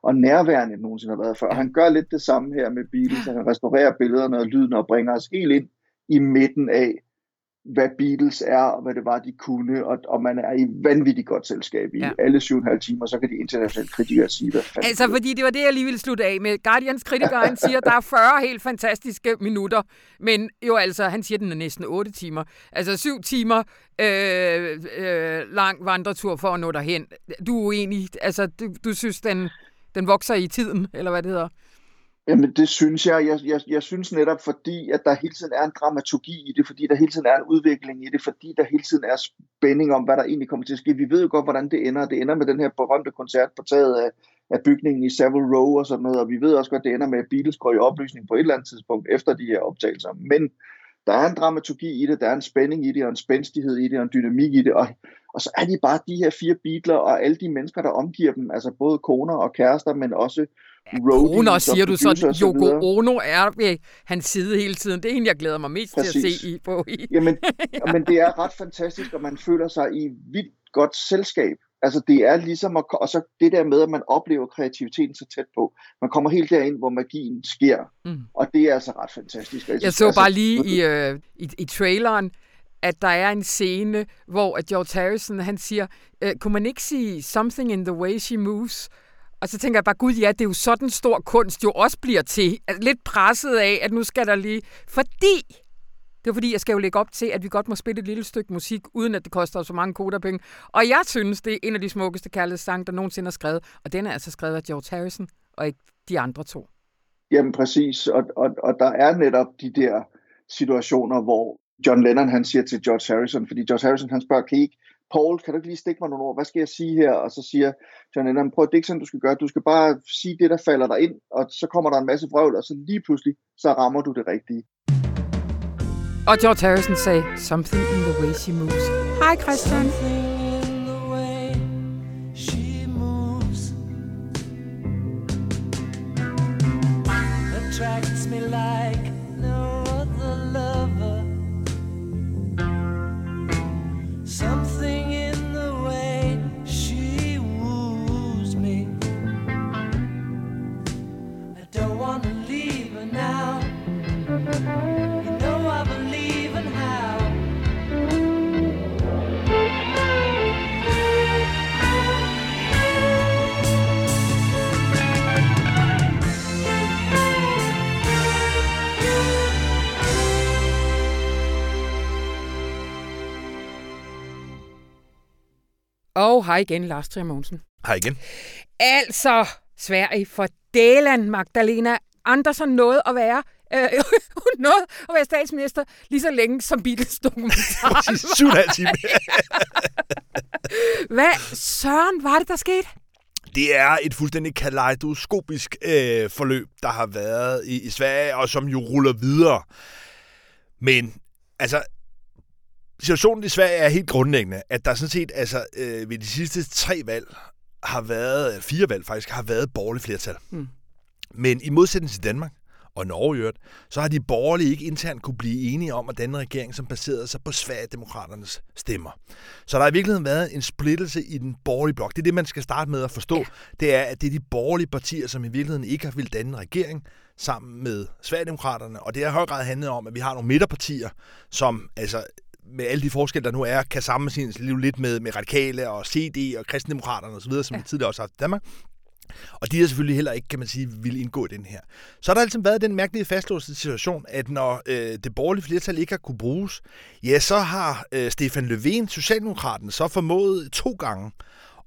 og nærværende end nogensinde har været før. Og han gør lidt det samme her med Beatles, han restaurerer billederne og lyden og bringer os helt ind i midten af, hvad Beatles er, og hvad det var, de kunne, og man er i vanvittigt godt selskab i alle 7,5 timer, så kan de internationale kritikere sige, hvad fanden. Altså, fordi det var det, jeg lige ville slutte af med. Guardians kritikere, han siger, der er 40 helt fantastiske minutter, men jo altså, han siger, den er næsten 8 timer. Altså 7 timer lang vandretur for at nå derhen. Du er uenig, altså, du synes, den vokser i tiden, eller hvad det hedder? Jamen det synes jeg. Jeg synes netop, fordi at der hele tiden er en dramaturgi i det, fordi der hele tiden er en udvikling i det, fordi der hele tiden er spænding om, hvad der egentlig kommer til at ske. Vi ved jo godt, hvordan det ender. Det ender med den her berømte koncert på taget af bygningen i Savile Row og sådan noget, og vi ved også godt, det ender med, at Beatles går i opløsning på et eller andet tidspunkt efter de her optagelser. Men der er en dramaturgi i det, der er en spænding i det, og en spændstighed i det, og en dynamik i det, og så er de bare de her 4 Beatles og alle de mennesker, der omgiver dem, altså både koner og kærester, men også Roadies og siger du sådan, Yoko Ono er ved hans side hele tiden. Det er en, jeg glæder mig mest præcis til at se i. Jamen, ja. Men det er ret fantastisk, og man føler sig i vildt godt selskab. Altså det er ligesom, og så det der med, at man oplever kreativiteten så tæt på. Man kommer helt derind, hvor magien sker, og det er altså ret fantastisk. Jeg så bare lige i traileren, at der er en scene, hvor George Harrison, han siger, kunne man ikke sige something in the way she moves? Og så tænker jeg bare, gud ja, det er jo sådan stor kunst jo også bliver til. Lidt presset af, at nu skal der lige... Fordi jeg skal jo lægge op til, at vi godt må spille et lille stykke musik, uden at det koster så mange koderpenge. Og jeg synes, det er en af de smukkeste kærlighedssange, der nogensinde er skrevet. Og den er altså skrevet af George Harrison, og ikke de andre 2. Jamen præcis, og der er netop de der situationer, hvor John Lennon, han siger til George Harrison, fordi George Harrison, han spørger, Paul, kan du ikke lige stikke mig nogle ord? Hvad skal jeg sige her? Og så siger John Lennon, prøv, det er ikke sådan, du skal gøre. Du skal bare sige det, der falder dig ind, og så kommer der en masse vrøvl, og så lige pludselig, så rammer du det rigtige. Og George Harrison sagde, something in the way she moves. Hej Christian. Now, you know I believe in how Og hej igen, Lars Trier Mogensen. Hej igen. Altså, Sverige for dælen, Magdalena Andersson nåede at være statsminister lige så længe som Beatles dokumentaren. 7,5 timer. Hvad søren var det, der skete? Det er et fuldstændig kaleidoskopisk forløb, der har været i Sverige, og som jo ruller videre. Men altså, situationen i Sverige er helt grundlæggende, at der sådan set ved de sidste fire valg har været borgerligt flertal. Mm. Men i modsætning til Danmark og Norge i øvrigt, så har de borgerlige ikke internt kunne blive enige om at danne regering, som baserede sig på Sverigedemokraternes stemmer. Så der har i virkeligheden været en splittelse i den borgerlige blok. Det er det, man skal starte med at forstå. Ja. Det er, at det er de borgerlige partier, som i virkeligheden ikke har ville danne regering sammen med Sverigedemokraterne. Og det har i høj grad handlet om, at vi har nogle midterpartier, som altså med alle de forskelle, der nu er, kan sammensignes lidt med radikale og CD og kristendemokraterne osv., som vi tidligere også har haft i Danmark. Og de er selvfølgelig heller ikke, kan man sige, ville indgå i den her. Så har der altid været den mærkelige fastlåste situation, at når det borgerlige flertal ikke har kunne bruges, ja, så har Stefan Löfven, Socialdemokraten, så formået 2 gange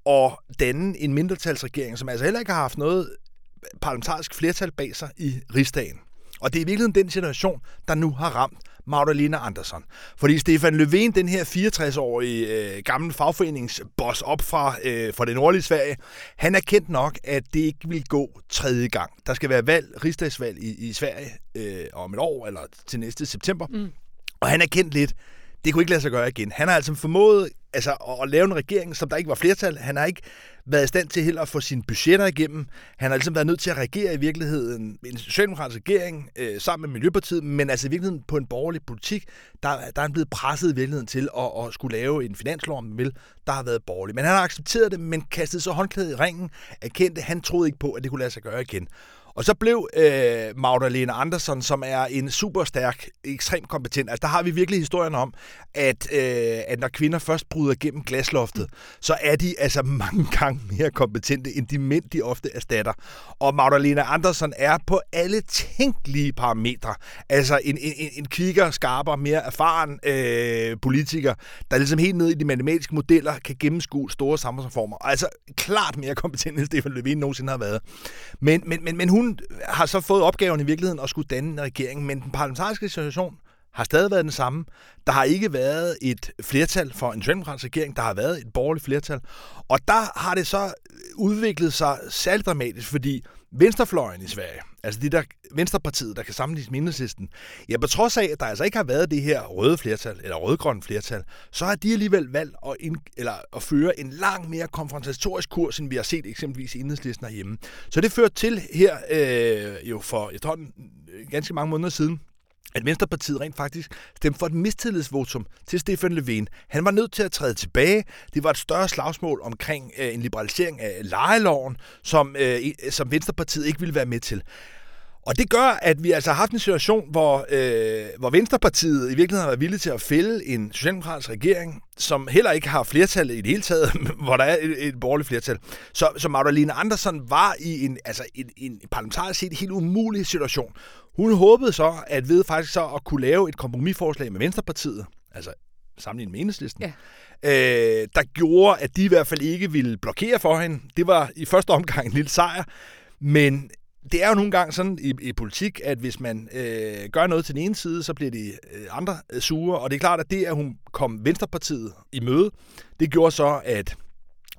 at danne en mindretalsregering, som altså heller ikke har haft noget parlamentarisk flertal bag sig i Rigsdagen. Og det er i virkeligheden den situation, der nu har ramt Magdalena Andersson. Fordi Stefan Löfven, den her 64-årige gamle fagforeningsboss op fra det nordlige Sverige, han er kendt nok, at det ikke vil gå 3. gang. Der skal være valg, rigsdagsvalg i Sverige om et år, eller til næste september. Mm. Og han er kendt lidt. Det kunne ikke lade sig gøre igen. Han har altså formået at lave en regering, som der ikke var flertal. Han har ikke været i stand til heller at få sine budgetter igennem. Han har ligesom været nødt til at regere i virkeligheden en socialdemokratisk regering sammen med Miljøpartiet, men altså i virkeligheden på en borgerlig politik, der er han blevet presset i virkeligheden til at skulle lave en finanslov, om man vil, der har været borgerlig. Men han har accepteret det, men kastet så håndklædet i ringen, erkendte, at han troede ikke på, at det kunne lade sig gøre igen. Og så blev Magdalena Andersson, som er en super stærk, ekstremt kompetent. Altså der har vi virkelig historien om, at når kvinder først bryder gennem glasloftet, så er de altså mange gange mere kompetente, end de mænd, de ofte erstatter. Og Magdalena Andersson er på alle tænkelige parametre. Altså en kvikkere, skarpere, mere erfaren politiker, der ligesom helt ned i de matematiske modeller kan gennemskue store samfundsreformer. Altså klart mere kompetent, end Stefan Löfven nogensinde har været. Men hun har så fået opgaven i virkeligheden at skulle danne en regering, men den parlamentariske situation har stadig været den samme. Der har ikke været et flertal for en socialdemokratisk regering, der har været et borgerligt flertal. Og der har det så udviklet sig særligt dramatisk, fordi venstrefløjen i Sverige, altså det der Venstrepartiet, der kan sammenlignes med Enhedslisten, ja, på trods af, at der altså ikke har været det her røde flertal, eller rødgrønne flertal, så har de alligevel valgt at føre en langt mere konfrontatorisk kurs, end vi har set eksempelvis i Enhedslisten herhjemme. Så det førte til her, jo for ganske mange måneder siden, at Venstrepartiet rent faktisk stemte for et mistillidsvotum til Stefan Löfven. Han var nødt til at træde tilbage. Det var et større slagsmål omkring en liberalisering af lejeloven, som Venstrepartiet ikke ville være med til. Og det gør, at vi altså har haft en situation, hvor Venstrepartiet i virkeligheden har været villige til at fælde en socialdemokratisk regering, som heller ikke har flertal i det hele taget, hvor der er et borgerligt flertal. Så Magdalena Andersson var i en parlamentarisk set helt umulig situation. Hun håbede så, at ved faktisk så at kunne lave et kompromisforslag med Venstrepartiet, altså sammenlignet med Enhedslisten, der gjorde, at de i hvert fald ikke ville blokere for hende. Det var i første omgang en lille sejr, men det er jo nogle gange sådan i politik, at hvis man gør noget til den ene side, så bliver de andre sure. Og det er klart, at det, at hun kom Venstrepartiet i møde, det gjorde så, at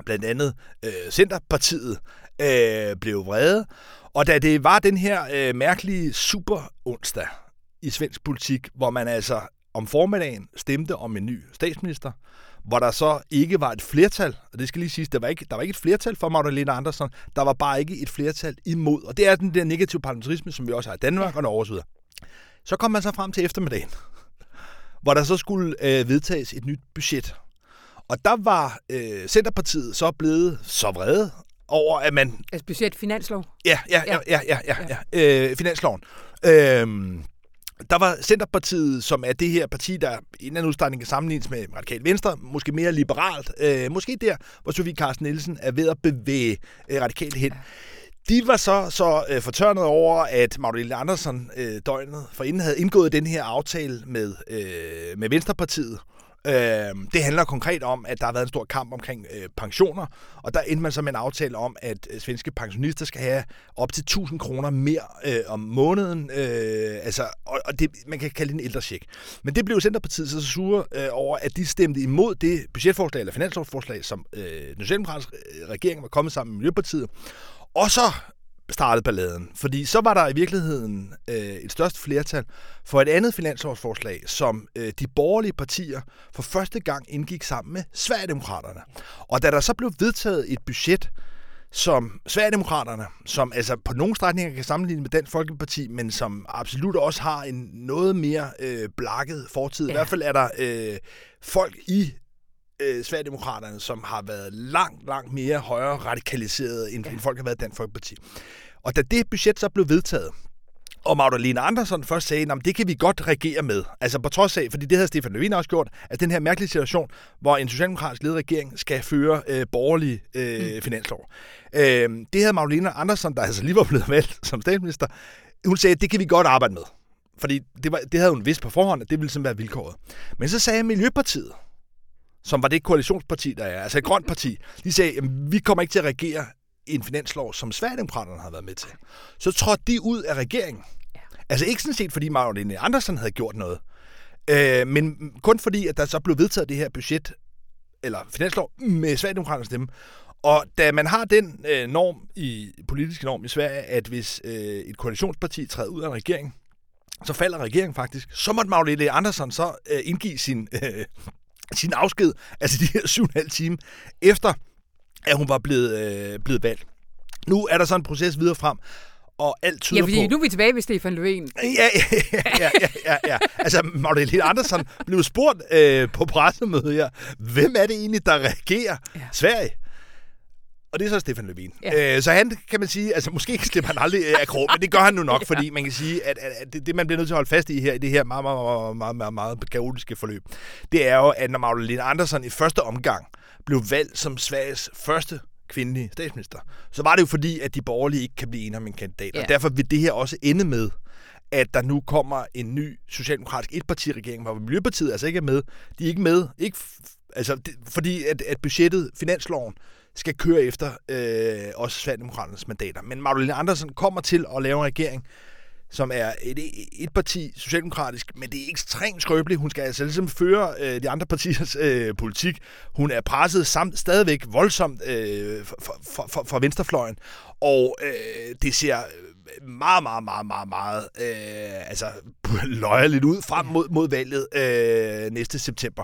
blandt andet Centerpartiet blev vrede. Og da det var den her mærkelige super onsdag i svensk politik, hvor man altså om formiddagen stemte om en ny statsminister, hvor der så ikke var et flertal, og det skal lige siges, der var ikke et flertal for Magdalena Andersson, der var bare ikke et flertal imod. Og det er den der negative parlamentarisme, som vi også har i Danmark og Norge osv. Så kom man så frem til eftermiddagen, hvor der så skulle vedtages et nyt budget. Og der var Centerpartiet så blevet så vrede over, at man... Altså budget finanslov? Ja. Finansloven. Der var Centerpartiet, som er det her parti, der i en eller anden udstrækning kan sammenlignes med Radikale Venstre, måske mere liberalt, måske der, hvor Sofie Carsten Nielsen er ved at bevæge radikalt hen. Ja. De var så fortørnet over, at Magdalena Andersson døgnet forinden havde indgået den her aftale med Venstrepartiet, Det handler konkret om, at der har været en stor kamp omkring pensioner, og der endte man så med en aftale om, at svenske pensionister skal have op til 1.000 kroner mere om måneden, og det, man kan kalde det en ældrecheck. Men det blev Centerpartiet så sure over, at de stemte imod det budgetforslag eller finanslovsforslag, som den socialdemokratiske regering var kommet sammen med Miljøpartiet, og så startede balladen. Fordi så var der i virkeligheden et størst flertal for et andet finanslovsforslag, som de borgerlige partier for første gang indgik sammen med Sverigedemokraterne. Og da der så blev vedtaget et budget, som Sverigedemokraterne, som altså på nogle strækninger kan sammenligne med Dansk Folkeparti, men som absolut også har en noget mere blakket fortid. Ja. I hvert fald er der folk i Sverigedemokraterne, som har været langt mere højere radikaliseret, end folk har været i Dansk Folkeparti. Og da det budget så blev vedtaget, og Magdalena Andersson først sagde, at det kan vi godt regere med. Altså på trods af, fordi det havde Stefan Löfven også gjort, at den her mærkelige situation, hvor en socialdemokratisk ledet regering skal føre borgerlige finanslov. Det havde Magdalena Andersson, der altså lige var blevet valgt som statsminister, hun sagde, at det kan vi godt arbejde med. Fordi det havde hun vidst på forhånd, at det ville simpelthen være vilkåret. Men så sagde Miljøpartiet, som var det koalitionsparti, der er, altså et grønt parti, de sagde, at vi kommer ikke til at regere en finanslov, som Sverigedemokraterne har været med til. Så trådte de ud af regeringen. Ja. Altså ikke sådan set, fordi Magdalena Andersson havde gjort noget, men kun fordi, at der så blev vedtaget det her budget, eller finanslov, med Sverigedemokraternes stemme. Og da man har den politiske norm i Sverige, at hvis et koalitionsparti træder ud af en regering, så falder regeringen faktisk. Så måtte Magdalena Andersson så indgive sin afsked, altså de her 7,5 timer, efter at hun var blevet valgt. Nu er der så en proces videre frem, og alt tyder på... Ja, fordi nu er vi tilbage ved Stefan Löfven. Ja. Altså, Magdalena Andersson blev spurgt på pressemødet her, hvem er det egentlig, der reagerer? Ja. Sverige. Og det er så Stefan Löfven. Ja. Så han, kan man sige, altså måske slipper han aldrig af krog, men det gør han nu nok, fordi man kan sige, at det man bliver nødt til at holde fast i her, i det her meget kaotiske forløb, det er jo, at når Magdalena Andersson i første omgang blev valgt som Sveriges første kvindelige statsminister, så var det jo fordi, at de borgerlige ikke kan blive enige om en kandidat, og derfor vil det her også ende med, at der nu kommer en ny socialdemokratisk etpartiregering, hvor Miljøpartiet altså ikke er med. De er ikke med, fordi at budgettet, finansloven, skal køre efter også Sverigedemokraternes mandater. Men Magdalena Andersson kommer til at lave en regering, som er et parti socialdemokratisk, men det er ekstremt skrøbeligt. Hun skal altså ligesom føre de andre partiers politik. Hun er presset stadigvæk voldsomt fra venstrefløjen, og det ser meget løjer lidt ud frem mod valget næste september.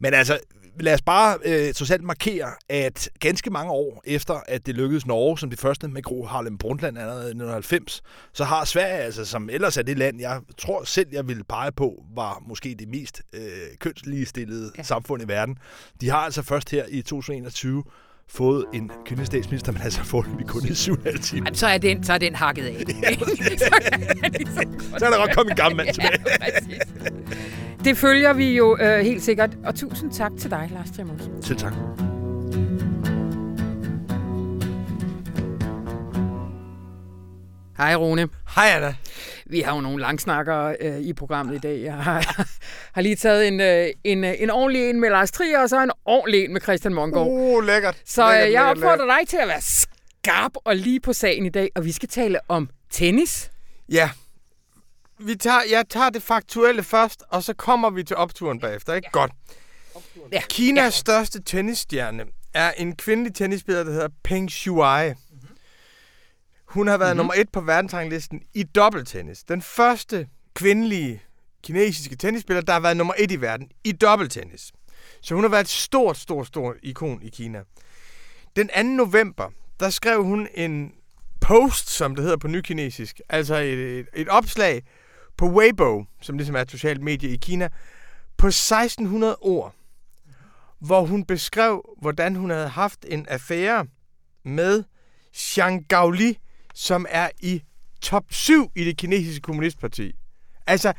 Men altså, lad os bare totalt markere, at ganske mange år efter, at det lykkedes Norge som det første med Gro Harlem Brundtland allerede i 1990, så har Sverige, altså, som ellers er det land, jeg tror selv, jeg ville pege på, var måske det mest kønsligestillede samfund i verden. De har altså først her i 2021 fået en kvindelig statsminister, men altså foreløbig kun i 7,5 timer. Så er den hakket af. Så er der godt kommet en gammel mand tilbage. Det følger vi jo helt sikkert. Og tusind tak til dig, Lars Trier Mogensen. Selv tak. Hej, Rune. Hej, Anna. Vi har jo nogle langsnakkere i programmet i dag. Jeg har lige taget en ordentlig en med Lars Trier, og så en ordentlig en med Christian Monggaard. Lækkert. Så jeg opfordrer dig til at være skarp og lige på sagen i dag, og vi skal tale om tennis. Ja. Jeg tager det faktuelle først, og så kommer vi til opturen bagefter, ikke? Ja. Godt. Ja. Kinas største tennisstjerne er en kvindelig tennisspiller, der hedder Peng Shuai. Hun har været nummer 1 på verdensranglisten i dobbelttennis. Den første kvindelige kinesiske tennisspiller, der har været nummer 1 i verden i dobbelttennis. Så hun har været et stort ikon i Kina. Den 2. november, der skrev hun en post, som det hedder på nykinesisk, altså et opslag på Weibo, som ligesom er et socialt medie i Kina, på 1600 ord, hvor hun beskrev, hvordan hun havde haft en affære med Zhang Gaoli, som er i top 7 i det kinesiske kommunistparti. Altså,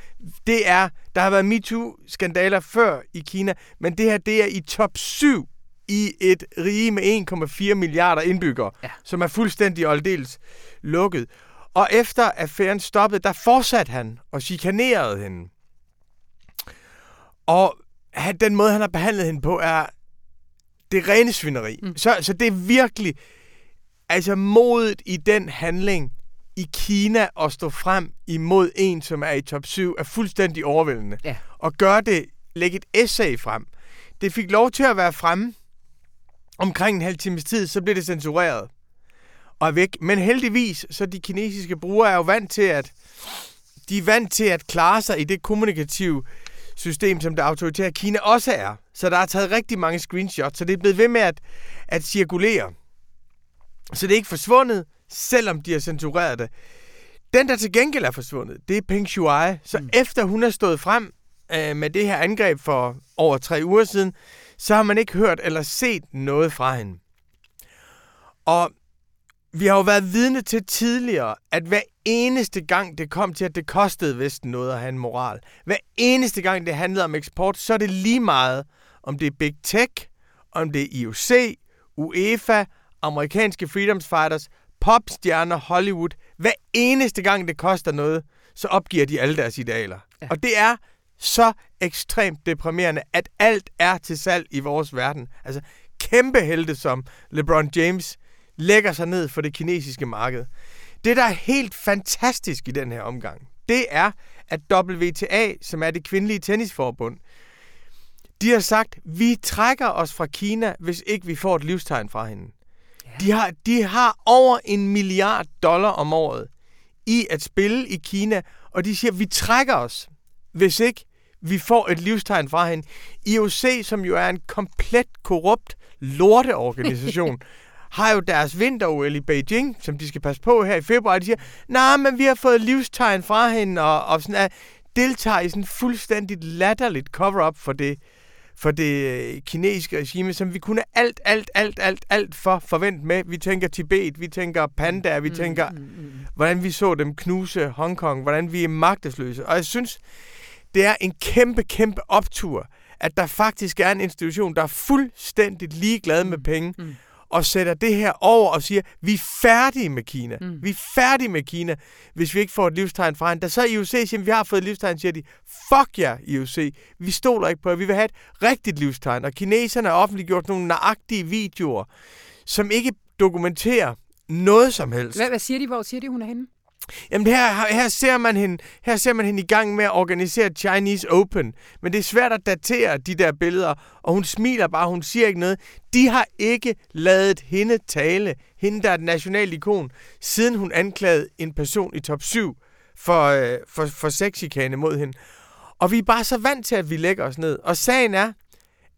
der har været MeToo-skandaler før i Kina, men det her, det er i top 7 i et rige med 1,4 milliarder indbyggere, som er fuldstændig aldeles lukket. Og efter affæren stoppede, der fortsatte han og chikanerede hende. Og den måde, han har behandlet hende på, er det rene svineri. Mm. Så det er virkelig altså modet i den handling i Kina at stå frem imod en, som er i top 7, er fuldstændig overvældende. Ja. Og gør det, lægge et essay frem. Det fik lov til at være fremme omkring en halv times tid, så blev det censureret og væk. Men heldigvis, så de kinesiske brugere er jo vant til at klare sig i det kommunikative system, som det autoritære Kina også er. Så der er taget rigtig mange screenshots, så det er blevet ved med at cirkulere. Så det er ikke forsvundet, selvom de har censureret det. Den, der til gengæld er forsvundet, det er Peng Shuai. Så efter hun er stået frem med det her angreb for over 3 uger siden, så har man ikke hørt eller set noget fra hende. Og vi har jo været vidne til tidligere, at hver eneste gang det kom til, at det kostede Vesten noget at have en moral, hver eneste gang det handlede om eksport, så er det lige meget, om det er Big Tech, om det er IOC, UEFA, amerikanske Freedom Fighters, popstjerner, Hollywood. Hver eneste gang det koster noget, så opgiver de alle deres idealer. Ja. Og det er så ekstremt deprimerende, at alt er til salg i vores verden. Altså kæmpe helte som LeBron James lægger sig ned for det kinesiske marked. Det, der er helt fantastisk i den her omgang, det er, at WTA, som er det kvindelige tennisforbund, de har sagt, vi trækker os fra Kina, hvis ikke vi får et livstegn fra hende. Ja. De har over $1 milliard om året i at spille i Kina, og de siger, vi trækker os, hvis ikke vi får et livstegn fra hende. IOC, som jo er en komplet korrupt lorteorganisation, har jo deres vinter-OL i Beijing, som de skal passe på her i februar. De siger, nej, men vi har fået livstegn fra hende, og sådan at deltager i sådan fuldstændigt latterligt cover-up for det kinesiske regime, som vi kunne alt for forvente med. Vi tænker Tibet, vi tænker pandaer, vi tænker, hvordan vi så dem knuse Hongkong, hvordan vi er magtesløse. Og jeg synes, det er en kæmpe optur, at der faktisk er en institution, der er fuldstændigt ligeglad med penge, og sætter det her over og siger, vi er færdige med Kina. Vi er færdige med Kina, hvis vi ikke får et livstegn fra hende. Da så IOC siger, vi har fået et livstegn, siger de, fuck jer, IOC. Vi stoler ikke på, vi vil have et rigtigt livstegn. Og kineserne har offentliggjort nogle nøjagtige videoer, som ikke dokumenterer noget som helst. Hvad siger de? Hvor siger de, hun er henne? Jamen her ser man hende i gang med at organisere Chinese Open, men det er svært at datere de der billeder, og hun smiler bare, hun siger ikke noget. De har ikke ladet hende tale, hende der er et nationalt ikon, siden hun anklagede en person i top 7 for sexchikane mod hende. Og vi er bare så vant til, at vi lægger os ned. Og sagen er,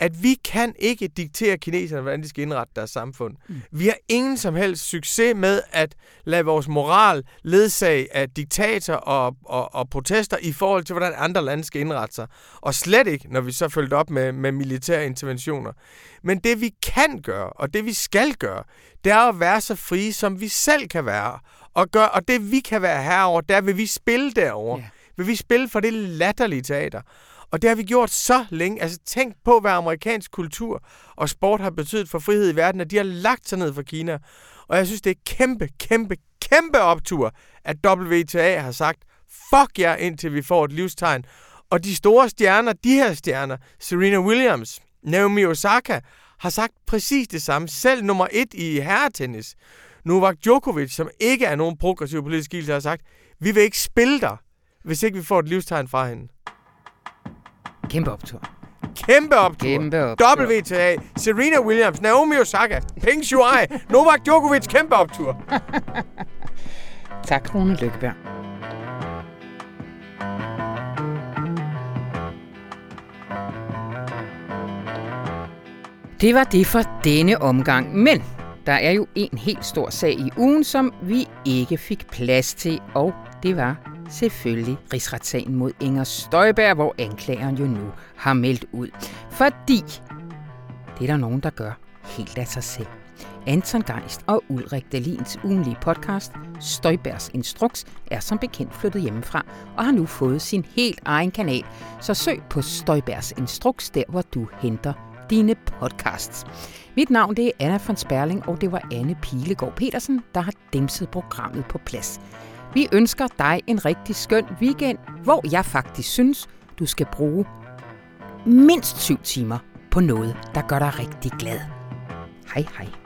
at vi kan ikke diktere kineserne, hvordan de skal indrette deres samfund. Vi har ingen som helst succes med at lade vores moral ledsage af diktater og protester i forhold til, hvordan andre lande skal indrette sig. Og slet ikke, når vi så følger op med militære interventioner. Men det vi kan gøre, og det vi skal gøre, det er at være så frie, som vi selv kan være. Og det vi kan være herover, der vil vi spille derover. Yeah. Vil vi spille for det latterlige teater. Og det har vi gjort så længe. Altså tænk på, hvad amerikansk kultur og sport har betydet for frihed i verden, at de har lagt sig ned for Kina. Og jeg synes, det er kæmpe optur, at WTA har sagt, fuck jer, indtil vi får et livstegn. Og de store stjerner, de her stjerner, Serena Williams, Naomi Osaka, har sagt præcis det samme. Selv nummer 1 i herretennis, Novak Djokovic, som ikke er nogen progressiv politisk skikkelse, har sagt, vi vil ikke spille dig, hvis ikke vi får et livstegn fra hende. Kæmpe optur. WTA, Serena Williams, Naomi Osaka, Peng Shuai, Novak Djokovic, kæmpe optur. Tak, Rune Lykkeberg. Det var det for denne omgang, men der er jo en helt stor sag i ugen, som vi ikke fik plads til, og det var selvfølgelig rigsretssagen mod Inger Støjberg, hvor anklageren jo nu har meldt ud. Fordi det er der nogen, der gør helt af sig selv. Anton Geist og Ulrik Dahlins ugenlige podcast, Støjbergs Instruks, er som bekendt flyttet hjemmefra og har nu fået sin helt egen kanal. Så søg på Støjbergs Instruks, der hvor du henter dine podcasts. Mit navn det er Anna von Sperling, og det var Anne Pilegaard Petersen, der har dæmset programmet på plads. Vi ønsker dig en rigtig skøn weekend, hvor jeg faktisk synes, du skal bruge mindst 7 timer på noget, der gør dig rigtig glad. Hej hej.